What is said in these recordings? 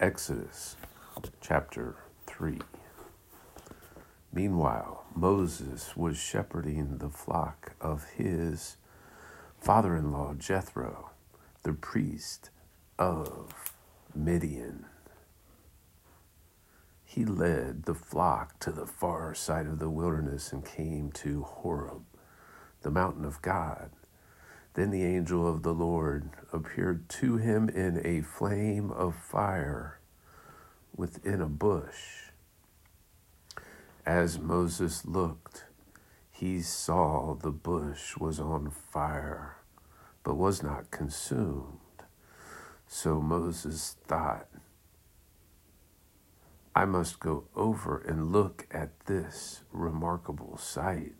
Exodus chapter 3. Meanwhile, Moses was shepherding the flock of his father-in-law Jethro, the priest of Midian. He led the flock to the far side of the wilderness and came to Horeb, the mountain of God. Then the angel of the Lord appeared to him in a flame of fire within a bush. As Moses looked, he saw the bush was on fire, but was not consumed. So Moses thought, I must go over and look at this remarkable sight.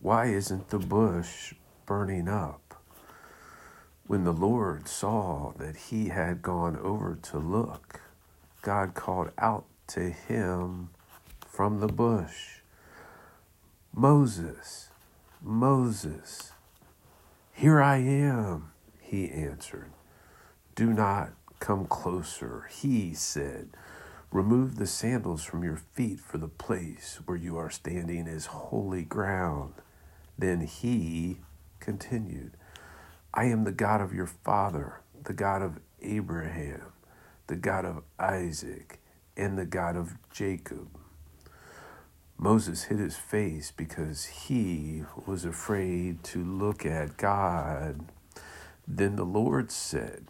Why isn't the bush burning up? When the Lord saw that he had gone over to look, God called out to him from the bush, Moses, Moses, here I am, he answered. Do not come closer, he said. Remove the sandals from your feet, for the place where you are standing is holy ground. Then he continued, I am the God of your father, the God of Abraham, the God of Isaac, and the God of Jacob. Moses hid his face because he was afraid to look at God. Then the Lord said,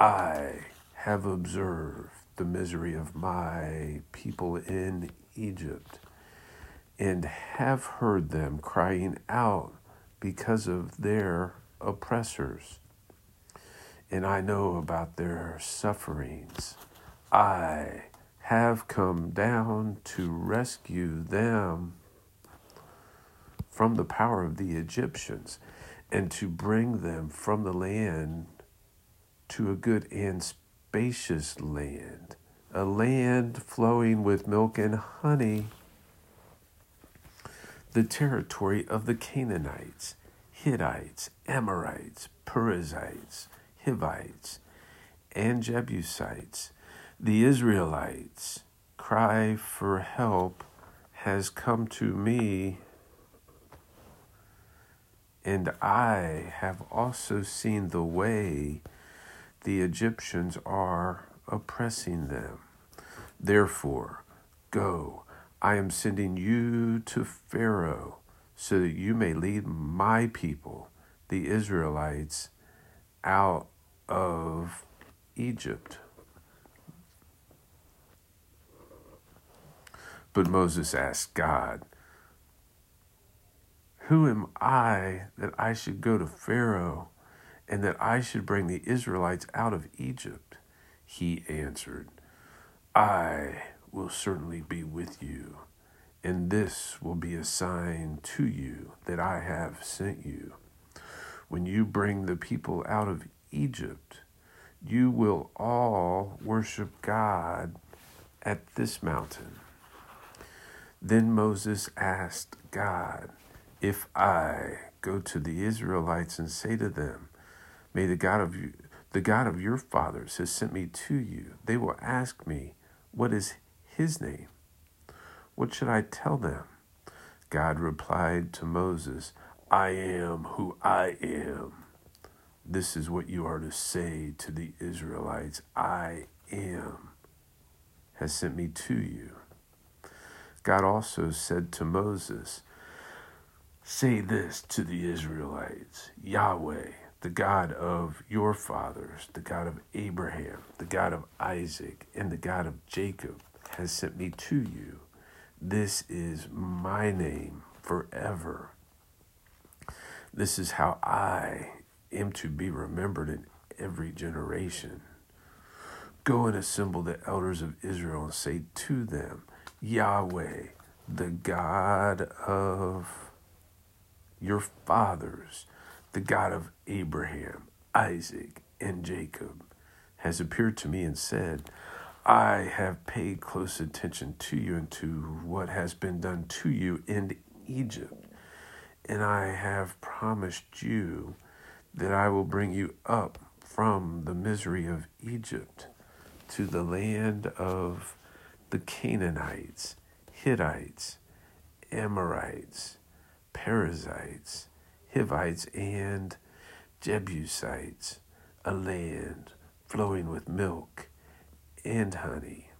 I have observed the misery of my people in Egypt, and have heard them crying out because of their oppressors. And I know about their sufferings. I have come down to rescue them from the power of the Egyptians, and to bring them from the land to a good and spacious land, a land flowing with milk and honey, the territory of the Canaanites, Hittites, Amorites, Perizzites, Hivites, and Jebusites. The Israelites' cry for help has come to me, and I have also seen the way the Egyptians are oppressing them. Therefore, go. I am sending you to Pharaoh so that you may lead my people, the Israelites, out of Egypt. But Moses asked God, who am I that I should go to Pharaoh and that I should bring the Israelites out of Egypt? He answered, I will certainly be with you, and this will be a sign to you that I have sent you. When you bring the people out of Egypt, you will all worship God at this mountain. Then Moses asked God, if I go to the Israelites and say to them, may the God of your fathers has sent me to you, they will ask me, what is his name? What should I tell them? God replied to Moses, I am who I am. This is what you are to say to the Israelites. I am has sent me to you. God also said to Moses, say this to the Israelites, Yahweh, the God of your fathers, the God of Abraham, the God of Isaac, and the God of Jacob has sent me to you. This is my name forever. This is how I am to be remembered in every generation. Go and assemble the elders of Israel and say to them, Yahweh, the God of your fathers, the God of Abraham, Isaac, and Jacob, has appeared to me and said, I have paid close attention to you and to what has been done to you in Egypt, and I have promised you Then I will bring you up from the misery of Egypt to the land of the Canaanites, Hittites, Amorites, Perizzites, Hivites, and Jebusites, a land flowing with milk and honey.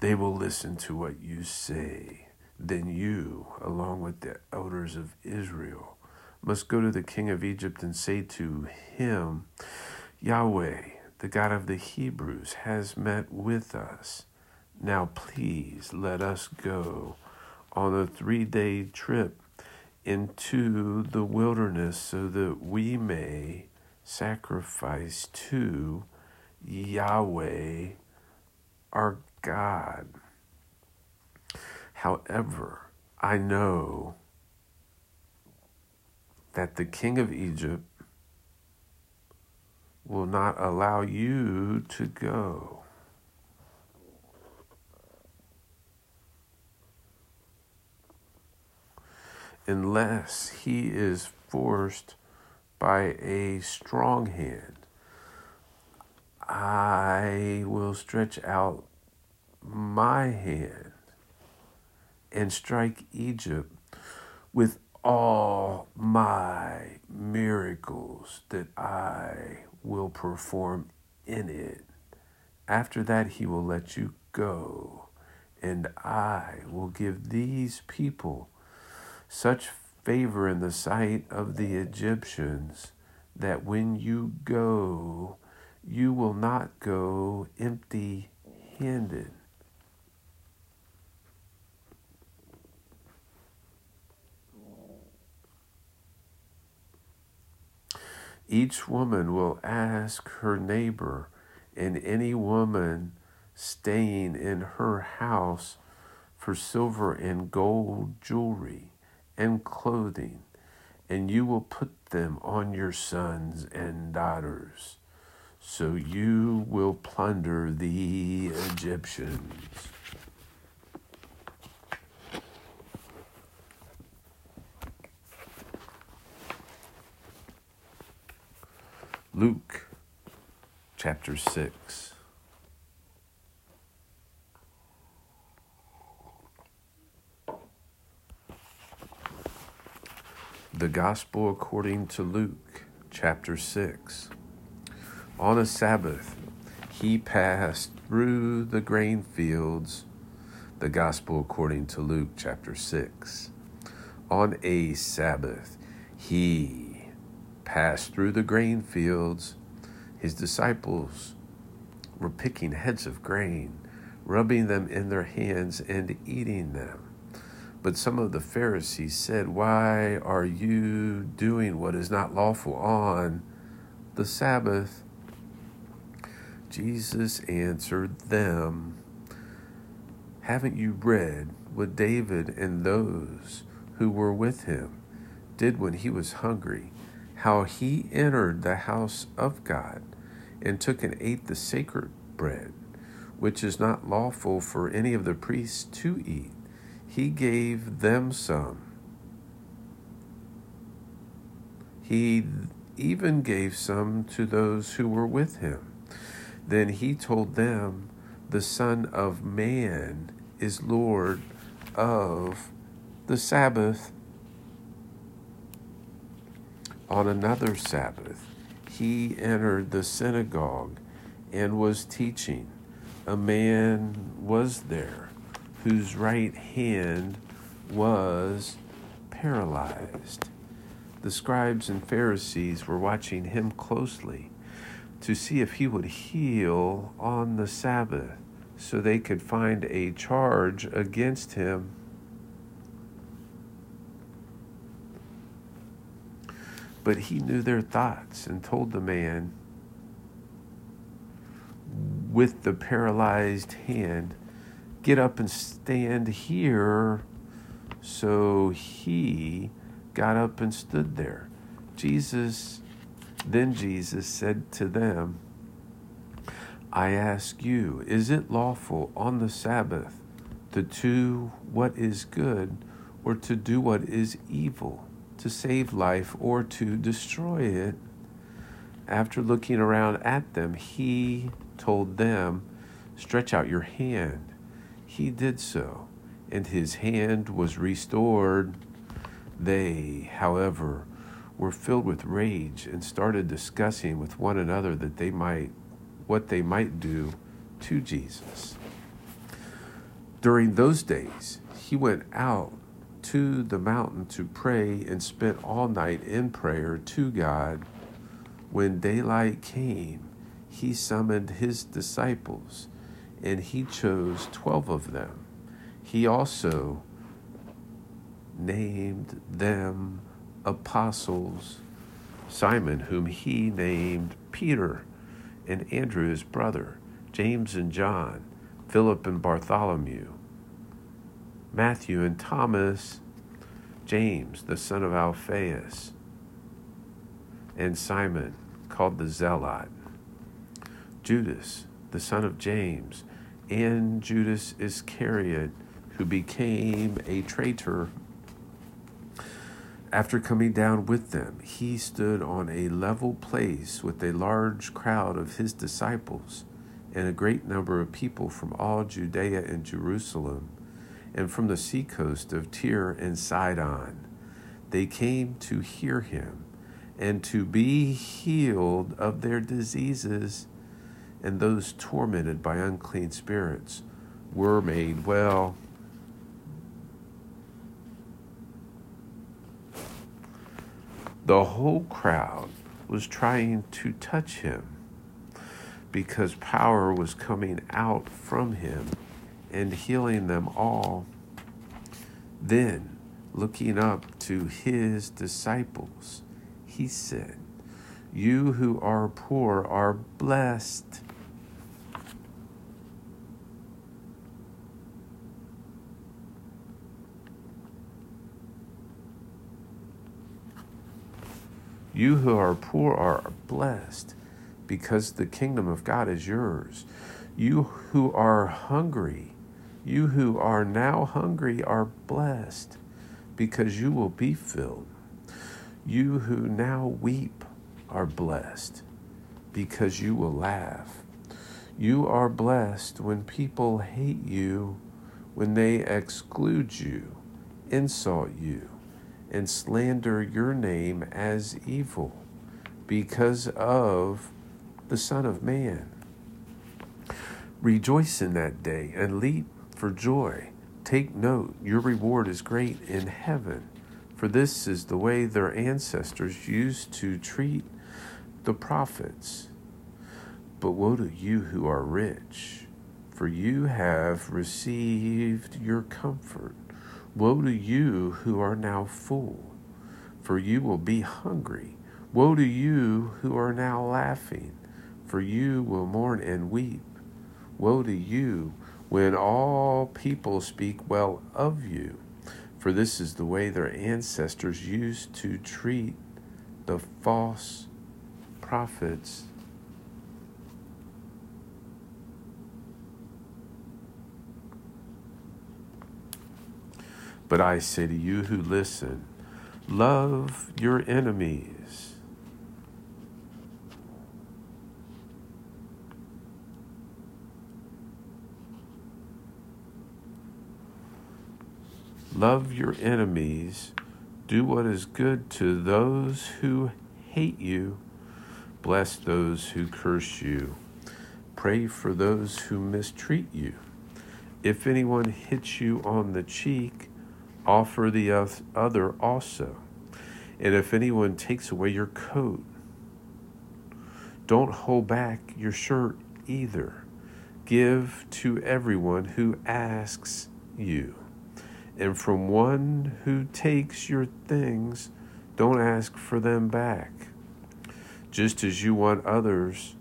They will listen to what you say. Then you, along with the elders of Israel, must go to the king of Egypt and say to him, Yahweh, the God of the Hebrews, has met with us. Now please let us go on a 3-day trip into the wilderness so that we may sacrifice to Yahweh our God. However, I know that the king of Egypt will not allow you to go. Unless he is forced by a strong hand, I will stretch out my hand and strike Egypt with all my miracles that I will perform in it. After that, he will let you go, and I will give these people such favor in the sight of the Egyptians that when you go, you will not go empty-handed. Each woman will ask her neighbor, and any woman staying in her house, for silver and gold jewelry and clothing, and you will put them on your sons and daughters. So you will plunder the Egyptians. Luke chapter 6. The Gospel according to Luke chapter 6. On a Sabbath, he passed through the grain fields. The Gospel according to Luke chapter 6. On a Sabbath, he passed through the grain fields. His disciples were picking heads of grain, rubbing them in their hands and eating them. But some of the Pharisees said, "Why are you doing what is not lawful on the Sabbath?" Jesus answered them, "Haven't you read what David and those who were with him did when he was hungry? How he entered the house of God and took and ate the sacred bread, which is not lawful for any of the priests to eat. He gave them some. He even gave some to those who were with him. Then he told them, 'The Son of Man is Lord of the Sabbath.'" On another Sabbath, he entered the synagogue and was teaching. A man was there whose right hand was paralyzed. The scribes and Pharisees were watching him closely to see if he would heal on the Sabbath so they could find a charge against him. But he knew their thoughts and told the man with the paralyzed hand, "Get up and stand here." So he got up and stood there. Then Jesus said to them, "I ask you, is it lawful on the Sabbath to do what is good or to do what is evil, to save life or to destroy it. After looking around at them, he told them, "Stretch out your hand." He did so, and his hand was restored. They, however, were filled with rage and started discussing with one another that they might, what they might do to Jesus. During those days, he went out to the mountain to pray and spent all night in prayer to God. When daylight came, he summoned his disciples, and he chose 12 of them. He also named them apostles: Simon, whom he named Peter, and Andrew his brother, James and John, Philip and Bartholomew, Matthew and Thomas, James the son of Alphaeus, and Simon called the Zealot, Judas the son of James, and Judas Iscariot, who became a traitor. After coming down with them, he stood on a level place with a large crowd of his disciples and a great number of people from all Judea and Jerusalem and from the seacoast of Tyre and Sidon. They came to hear him and to be healed of their diseases, and those tormented by unclean spirits were made well. The whole crowd was trying to touch him because power was coming out from him and healing them all. Then, looking up to his disciples, he said, "You who are poor are blessed, you who are poor are blessed, because the kingdom of God is yours. You who are hungry, you who are now hungry are blessed, because you will be filled. You who now weep are blessed, because you will laugh. You are blessed when people hate you, when they exclude you, insult you, and slander your name as evil because of the Son of Man. Rejoice in that day and leap for joy. Take note, your reward is great in heaven, for this is the way their ancestors used to treat the prophets. But woe to you who are rich, for you have received your comfort. Woe to you who are now full, for you will be hungry. Woe to you who are now laughing, for you will mourn and weep. Woe to you when all people speak well of you, for this is the way their ancestors used to treat the false prophets." But I say to you who listen, love your enemies. Love your enemies. Do what is good to those who hate you. Bless those who curse you. Pray for those who mistreat you. If anyone hits you on the cheek, offer the other also. And if anyone takes away your coat, don't hold back your shirt either. Give to everyone who asks you. And from one who takes your things, don't ask for them back. Just as you want others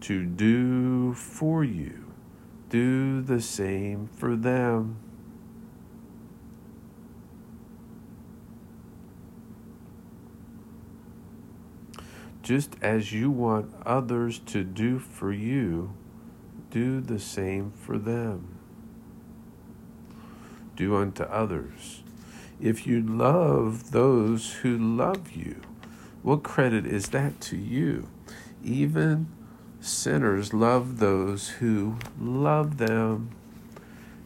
to do for you, do the same for them. Just as you want others to do for you, do the same for them. Do unto others, if you love those who love you, what credit is that to you? Even sinners love those who love them.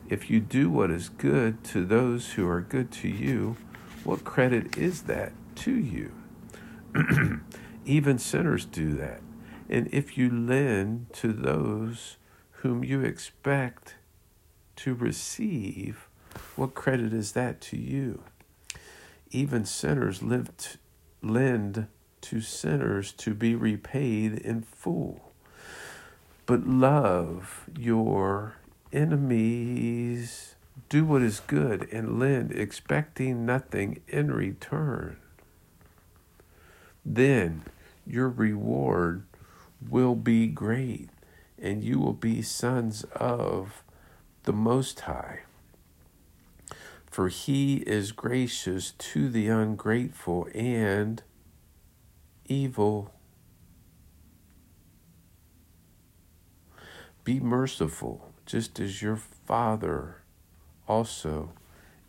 If you do what is good to those who are good to you, what credit is that to you? Even sinners do that. And if you lend to those whom you expect to receive, what credit is that to you? Even sinners lend to sinners to be repaid in full. But love your enemies, do what is good, and lend, expecting nothing in return. Then your reward will be great, and you will be sons of the Most High. For he is gracious to the ungrateful and evil. Be merciful, just as your Father also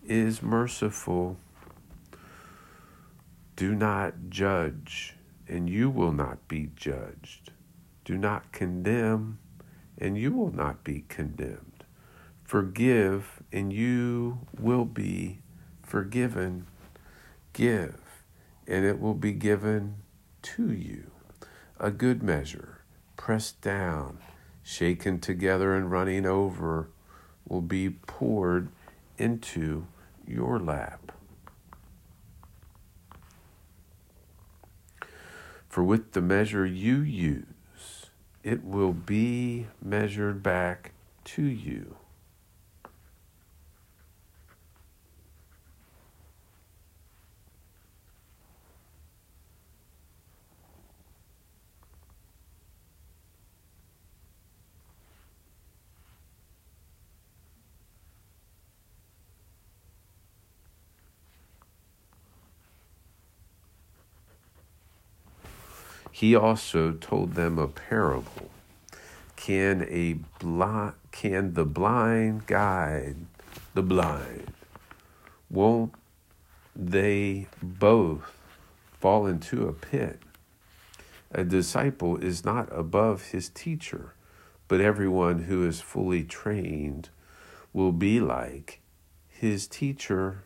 is merciful. Do not judge, and you will not be judged. Do not condemn, and you will not be condemned. Forgive, and you will be forgiven. Give, and it will be given to you. A good measure, pressed down, shaken together and running over, will be poured into your lap. For with the measure you use, it will be measured back to you. He also told them a parable. Can the blind guide the blind? Won't they both fall into a pit? A disciple is not above his teacher, but everyone who is fully trained will be like his teacher.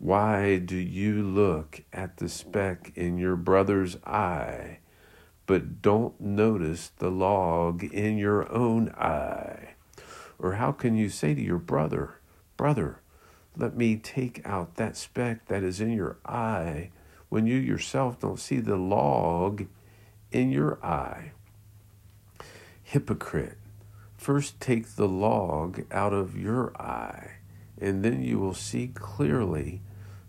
Why do you look at the speck in your brother's eye, but don't notice the log in your own eye? Or how can you say to your brother, "Brother, let me take out that speck that is in your eye," when you yourself don't see the log in your eye? Hypocrite, first take the log out of your eye, and then you will see clearly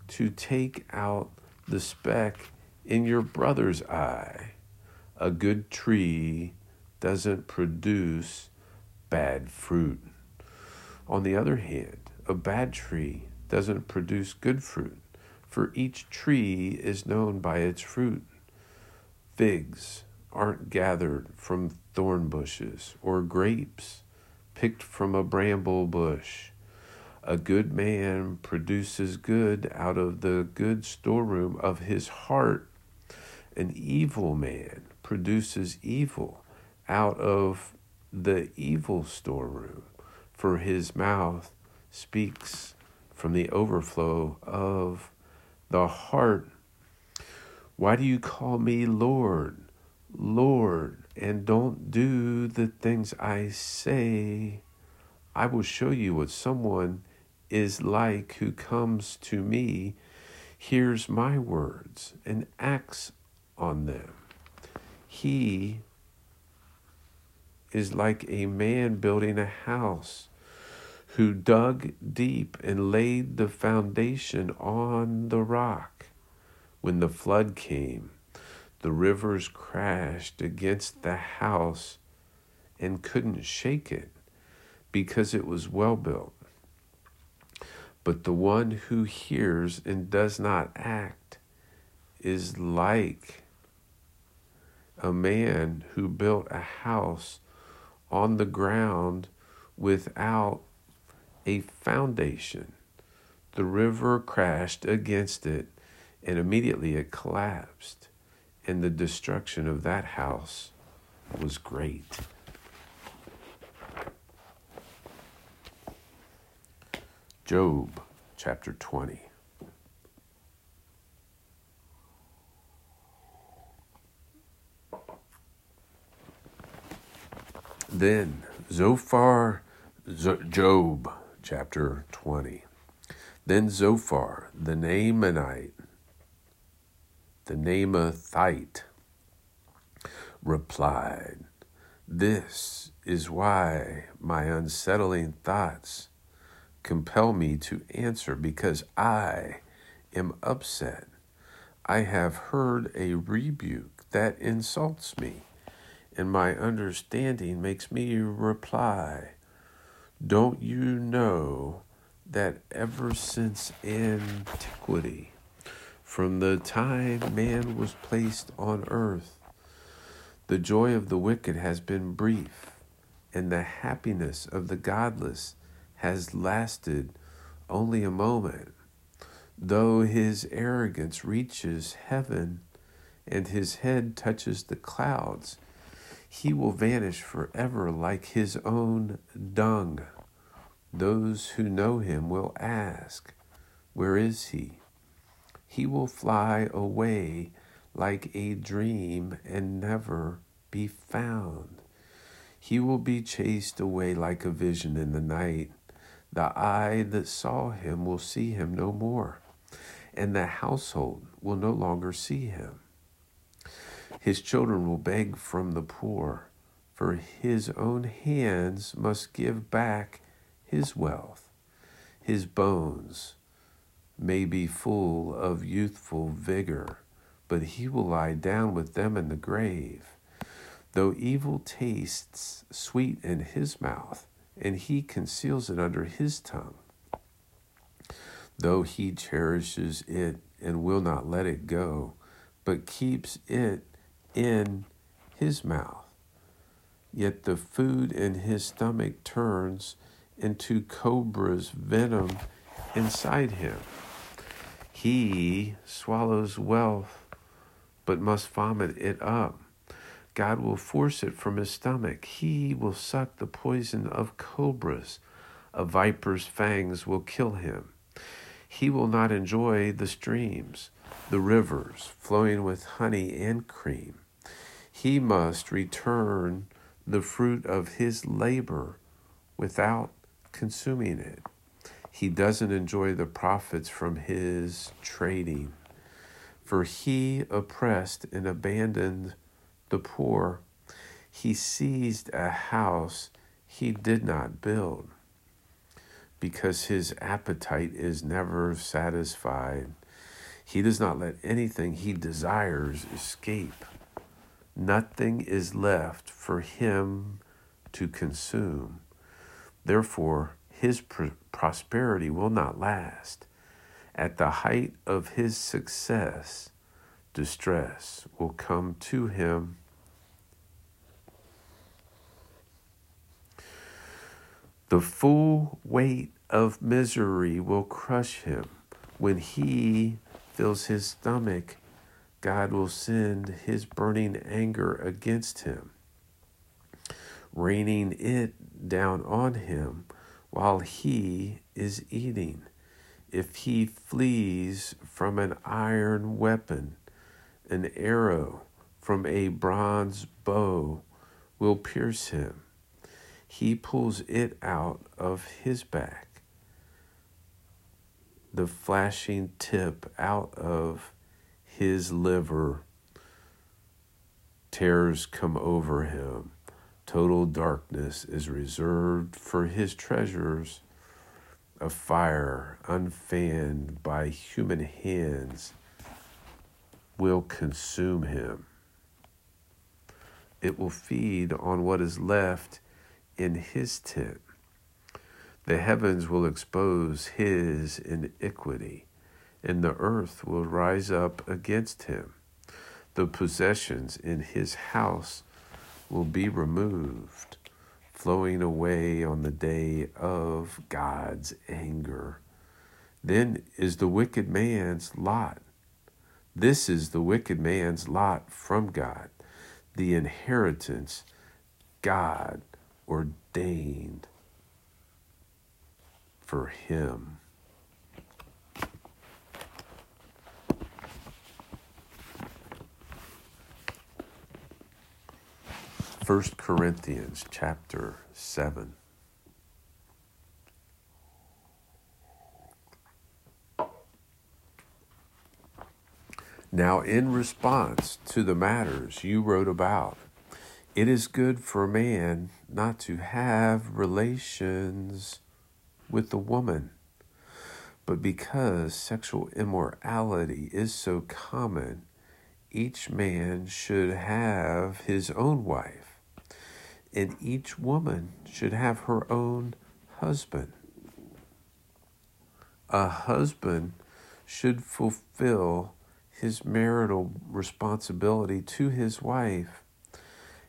to take out the speck in your brother's eye. A good tree doesn't produce bad fruit. On the other hand, a bad tree doesn't produce good fruit, for each tree is known by its fruit. Figs aren't gathered from thorn bushes, or grapes picked from a bramble bush. A good man produces good out of the good storeroom of his heart. An evil man produces evil out of the evil storeroom, for his mouth speaks from the overflow of the heart. Why do you call me Lord, Lord, and don't do the things I say? I will show you what someone is like who comes to me, hears my words, and acts on them. He is like a man building a house who dug deep and laid the foundation on the rock. When the flood came, the rivers crashed against the house and couldn't shake it, because it was well built. But the one who hears and does not act is like a man who built a house on the ground without a foundation. The river crashed against it, and immediately it collapsed, and the destruction of that house was great. Job chapter 20. Then Job chapter 20. Then Zophar, the Naamanite, the Naamathite, replied, "This is why my unsettling thoughts compel me to answer, because I am upset. I have heard a rebuke that insults me, and my understanding makes me reply, 'Don't you know that ever since antiquity, from the time man was placed on earth, the joy of the wicked has been brief, and the happiness of the godless has lasted only a moment. Though his arrogance reaches heaven and his head touches the clouds, he will vanish forever like his own dung. Those who know him will ask, 'Where is he?' He will fly away like a dream and never be found. He will be chased away like a vision in the night. The eye that saw him will see him no more, and the household will no longer see him. His children will beg from the poor, for his own hands must give back his wealth. His bones may be full of youthful vigor, but he will lie down with them in the grave. Though evil tastes sweet in his mouth, and he conceals it under his tongue, though he cherishes it and will not let it go, but keeps it in his mouth, yet the food in his stomach turns into cobra's venom inside him. He swallows wealth, but must vomit it up. God will force it from his stomach. He will suck the poison of cobras. A viper's fangs will kill him. He will not enjoy the streams, the rivers flowing with honey and cream. He must return the fruit of his labor without consuming it. He doesn't enjoy the profits from his trading, for he oppressed and abandoned the poor. He seized a house he did not build, because his appetite is never satisfied. He does not let anything he desires escape. Nothing is left for him to consume. Therefore, his prosperity will not last. At the height of his success, distress will come to him. The full weight of misery will crush him. When he fills his stomach, God will send his burning anger against him, raining it down on him while he is eating. If he flees from an iron weapon, an arrow from a bronze bow will pierce him. He pulls it out of his back, the flashing tip out of his liver. Terrors come over him. Total darkness is reserved for his treasures. A fire unfanned by human hands will consume him. It will feed on what is left in his tent. The heavens will expose his iniquity, and the earth will rise up against him. The possessions in his house will be removed. flowing away on the day of God's anger. Then is the wicked man's lot. This is the wicked man's lot from God, the inheritance God ordained for him. First Corinthians chapter 7. Now in response to the matters you wrote about, it is good for a man not to have relations with a woman. But because sexual immorality is so common, each man should have his own wife, and each woman should have her own husband. A husband should fulfill his marital responsibility to his wife,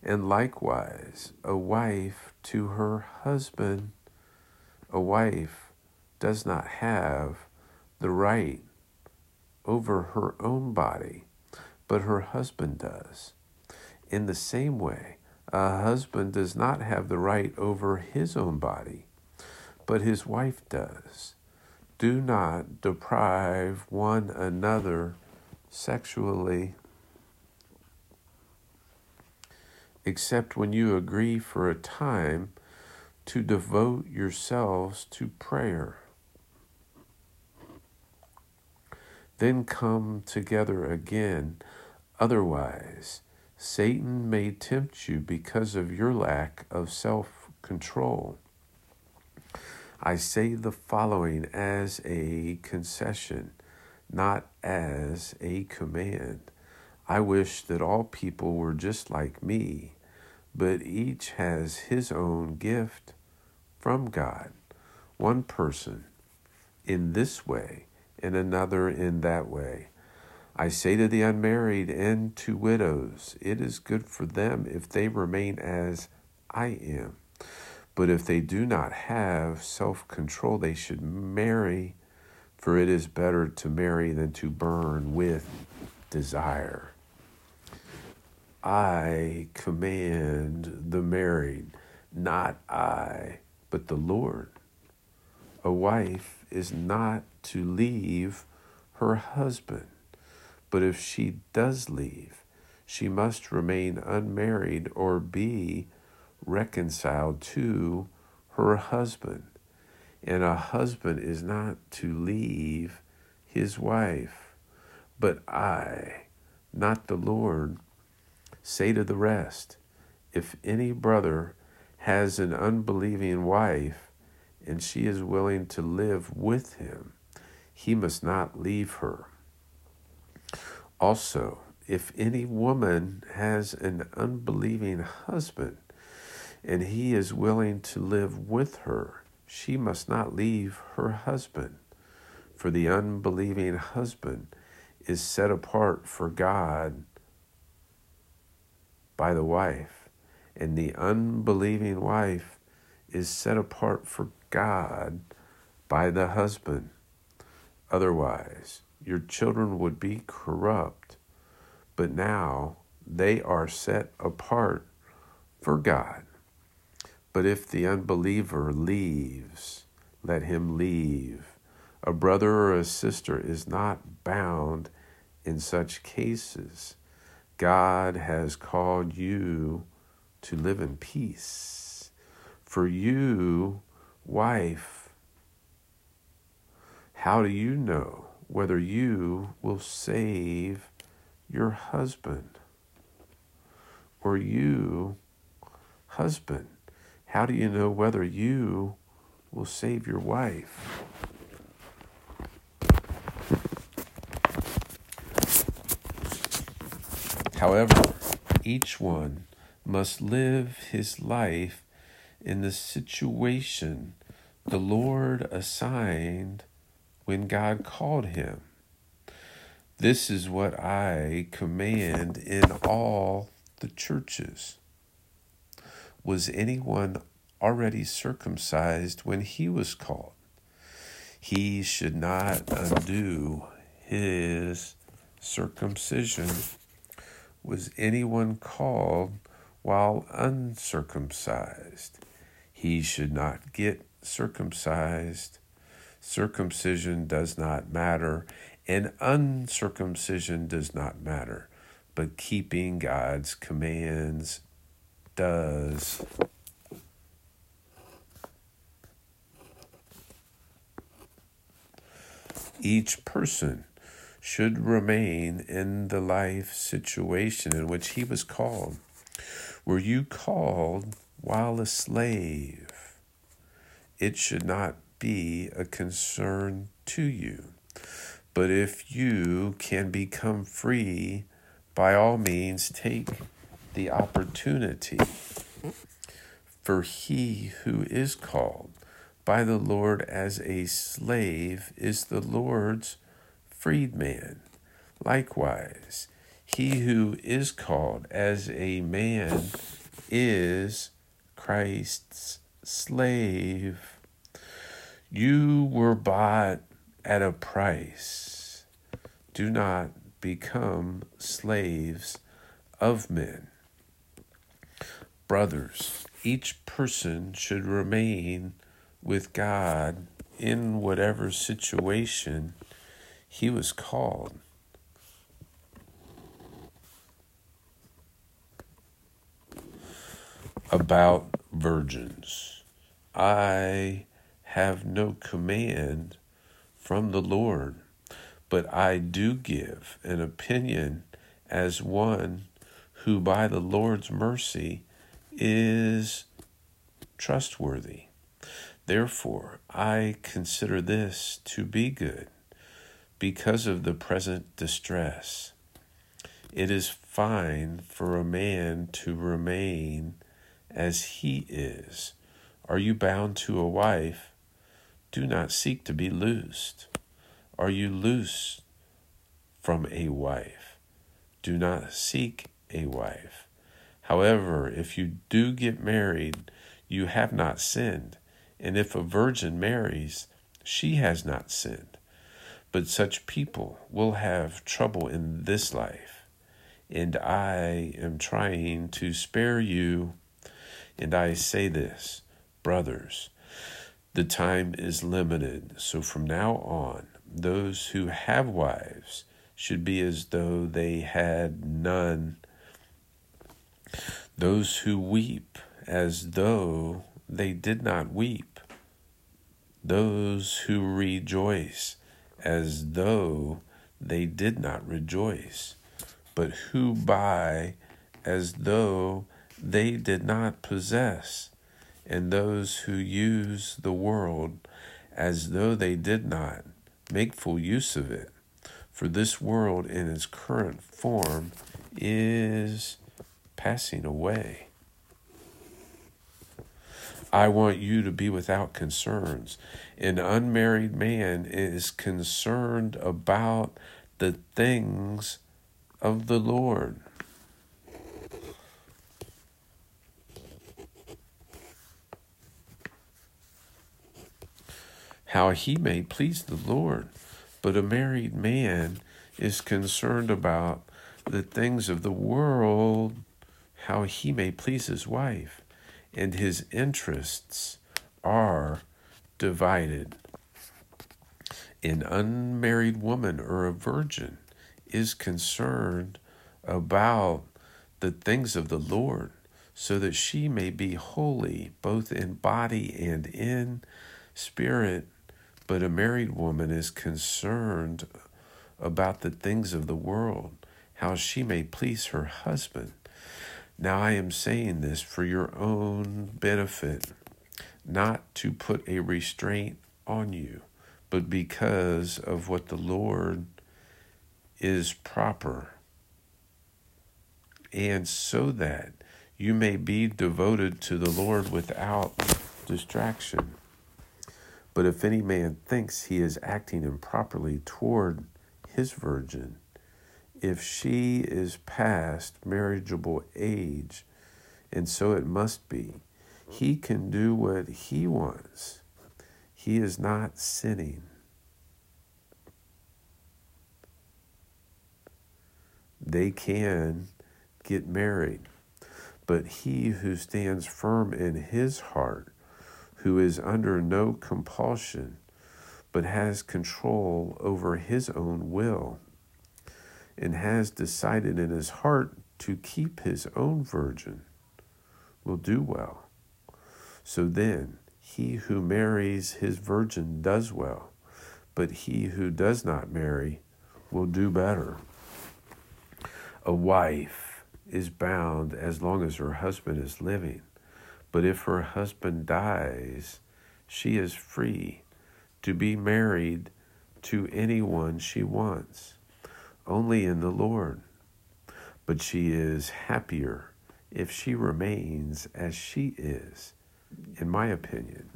and likewise a wife to her husband. A wife does not have the right over her own body, but her husband does. In the same way, a husband does not have the right over his own body, but his wife does. Do not deprive one another sexually, except when you agree for a time to devote yourselves to prayer. Then come together again. Otherwise, Satan may tempt you because of your lack of self-control. I say the following as a concession, not as a command. I wish that all people were just like me, but each has his own gift from God. One person in this way, and another in that way. I say to the unmarried and to widows, it is good for them if they remain as I am. But if they do not have self-control, they should marry, for it is better to marry than to burn with desire. I command the married, not I, but the Lord. A wife is not to leave her husband, but if she does leave, she must remain unmarried or be reconciled to her husband. And a husband is not to leave his wife, but I, not the Lord, say to the rest, if any brother has an unbelieving wife, and she is willing to live with him, he must not leave her. Also, if any woman has an unbelieving husband, and he is willing to live with her, she must not leave her husband. For the unbelieving husband is set apart for God by the wife, and the unbelieving wife is set apart for God by the husband. Otherwise, your children would be corrupt, but now they are set apart for God. But if the unbeliever leaves, let him leave. A brother or a sister is not bound in such cases. God has called you to live in peace. For you, wife, how do you know whether you will save your husband? Or you, husband, how do you know whether you will save your wife? However, each one must live his life in the situation the Lord assigned when God called him. This is what I command in all the churches. Was anyone already circumcised when he was called. He should not undo his circumcision. Was anyone called while uncircumcised? He should not get circumcised. Circumcision does not matter, and uncircumcision does not matter, but keeping God's commands does. Each person should remain in the life situation in which he was called. Were you called while a slave? It should not be a concern to you. But if you can become free, by all means take the opportunity. For he who is called by the Lord as a slave is the Lord's freedman. Likewise, he who is called as a man is Christ's slave. You were bought at a price. Do not become slaves of men. Brothers, each person should remain with God in whatever situation he was called. About virgins. I have no command from the Lord, but I do give an opinion as one who by the Lord's mercy is trustworthy. Therefore, I consider this to be good because of the present distress. It is fine for a man to remain as he is. Are you bound to a wife? Do not seek to be loosed. Are you loose from a wife? Do not seek a wife. However, if you do get married, you have not sinned. And if a virgin marries, she has not sinned. But such people will have trouble in this life. And I am trying to spare you. And I say this, brothers, the time is limited. So from now on, those who have wives should be as though they had none. Those who weep as though they did not weep. Those who rejoice as though they did not rejoice, but who buy as though they did not possess, and those who use the world as though they did not make full use of it. For this world in its current form is passing away. I want you to be without concerns. An unmarried man is concerned about the things of the Lord. How he may please the Lord. But a married man is concerned about the things of the world, how he may please his wife. And his interests are divided. An unmarried woman or a virgin is concerned about the things of the Lord, so that she may be holy both in body and in spirit. But a married woman is concerned about the things of the world, how she may please her husband. Now I am saying this for your own benefit, not to put a restraint on you, but because of what the Lord is proper, and so that you may be devoted to the Lord without distraction. But if any man thinks he is acting improperly toward his virgin, if she is past marriageable age, and so it must be, He can do what he wants. He is not sinning. They can get married, but he who stands firm in his heart, who is under no compulsion, but has control over his own will, and has decided in his heart to keep his own virgin, will do well. So then, he who marries his virgin does well, but he who does not marry will do better. A wife is bound as long as her husband is living, but if her husband dies, she is free to be married to anyone she wants, only in the Lord. But she is happier if she remains as she is, in my opinion.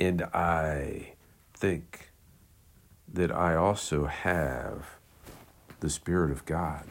And I think that I also have the Spirit of God.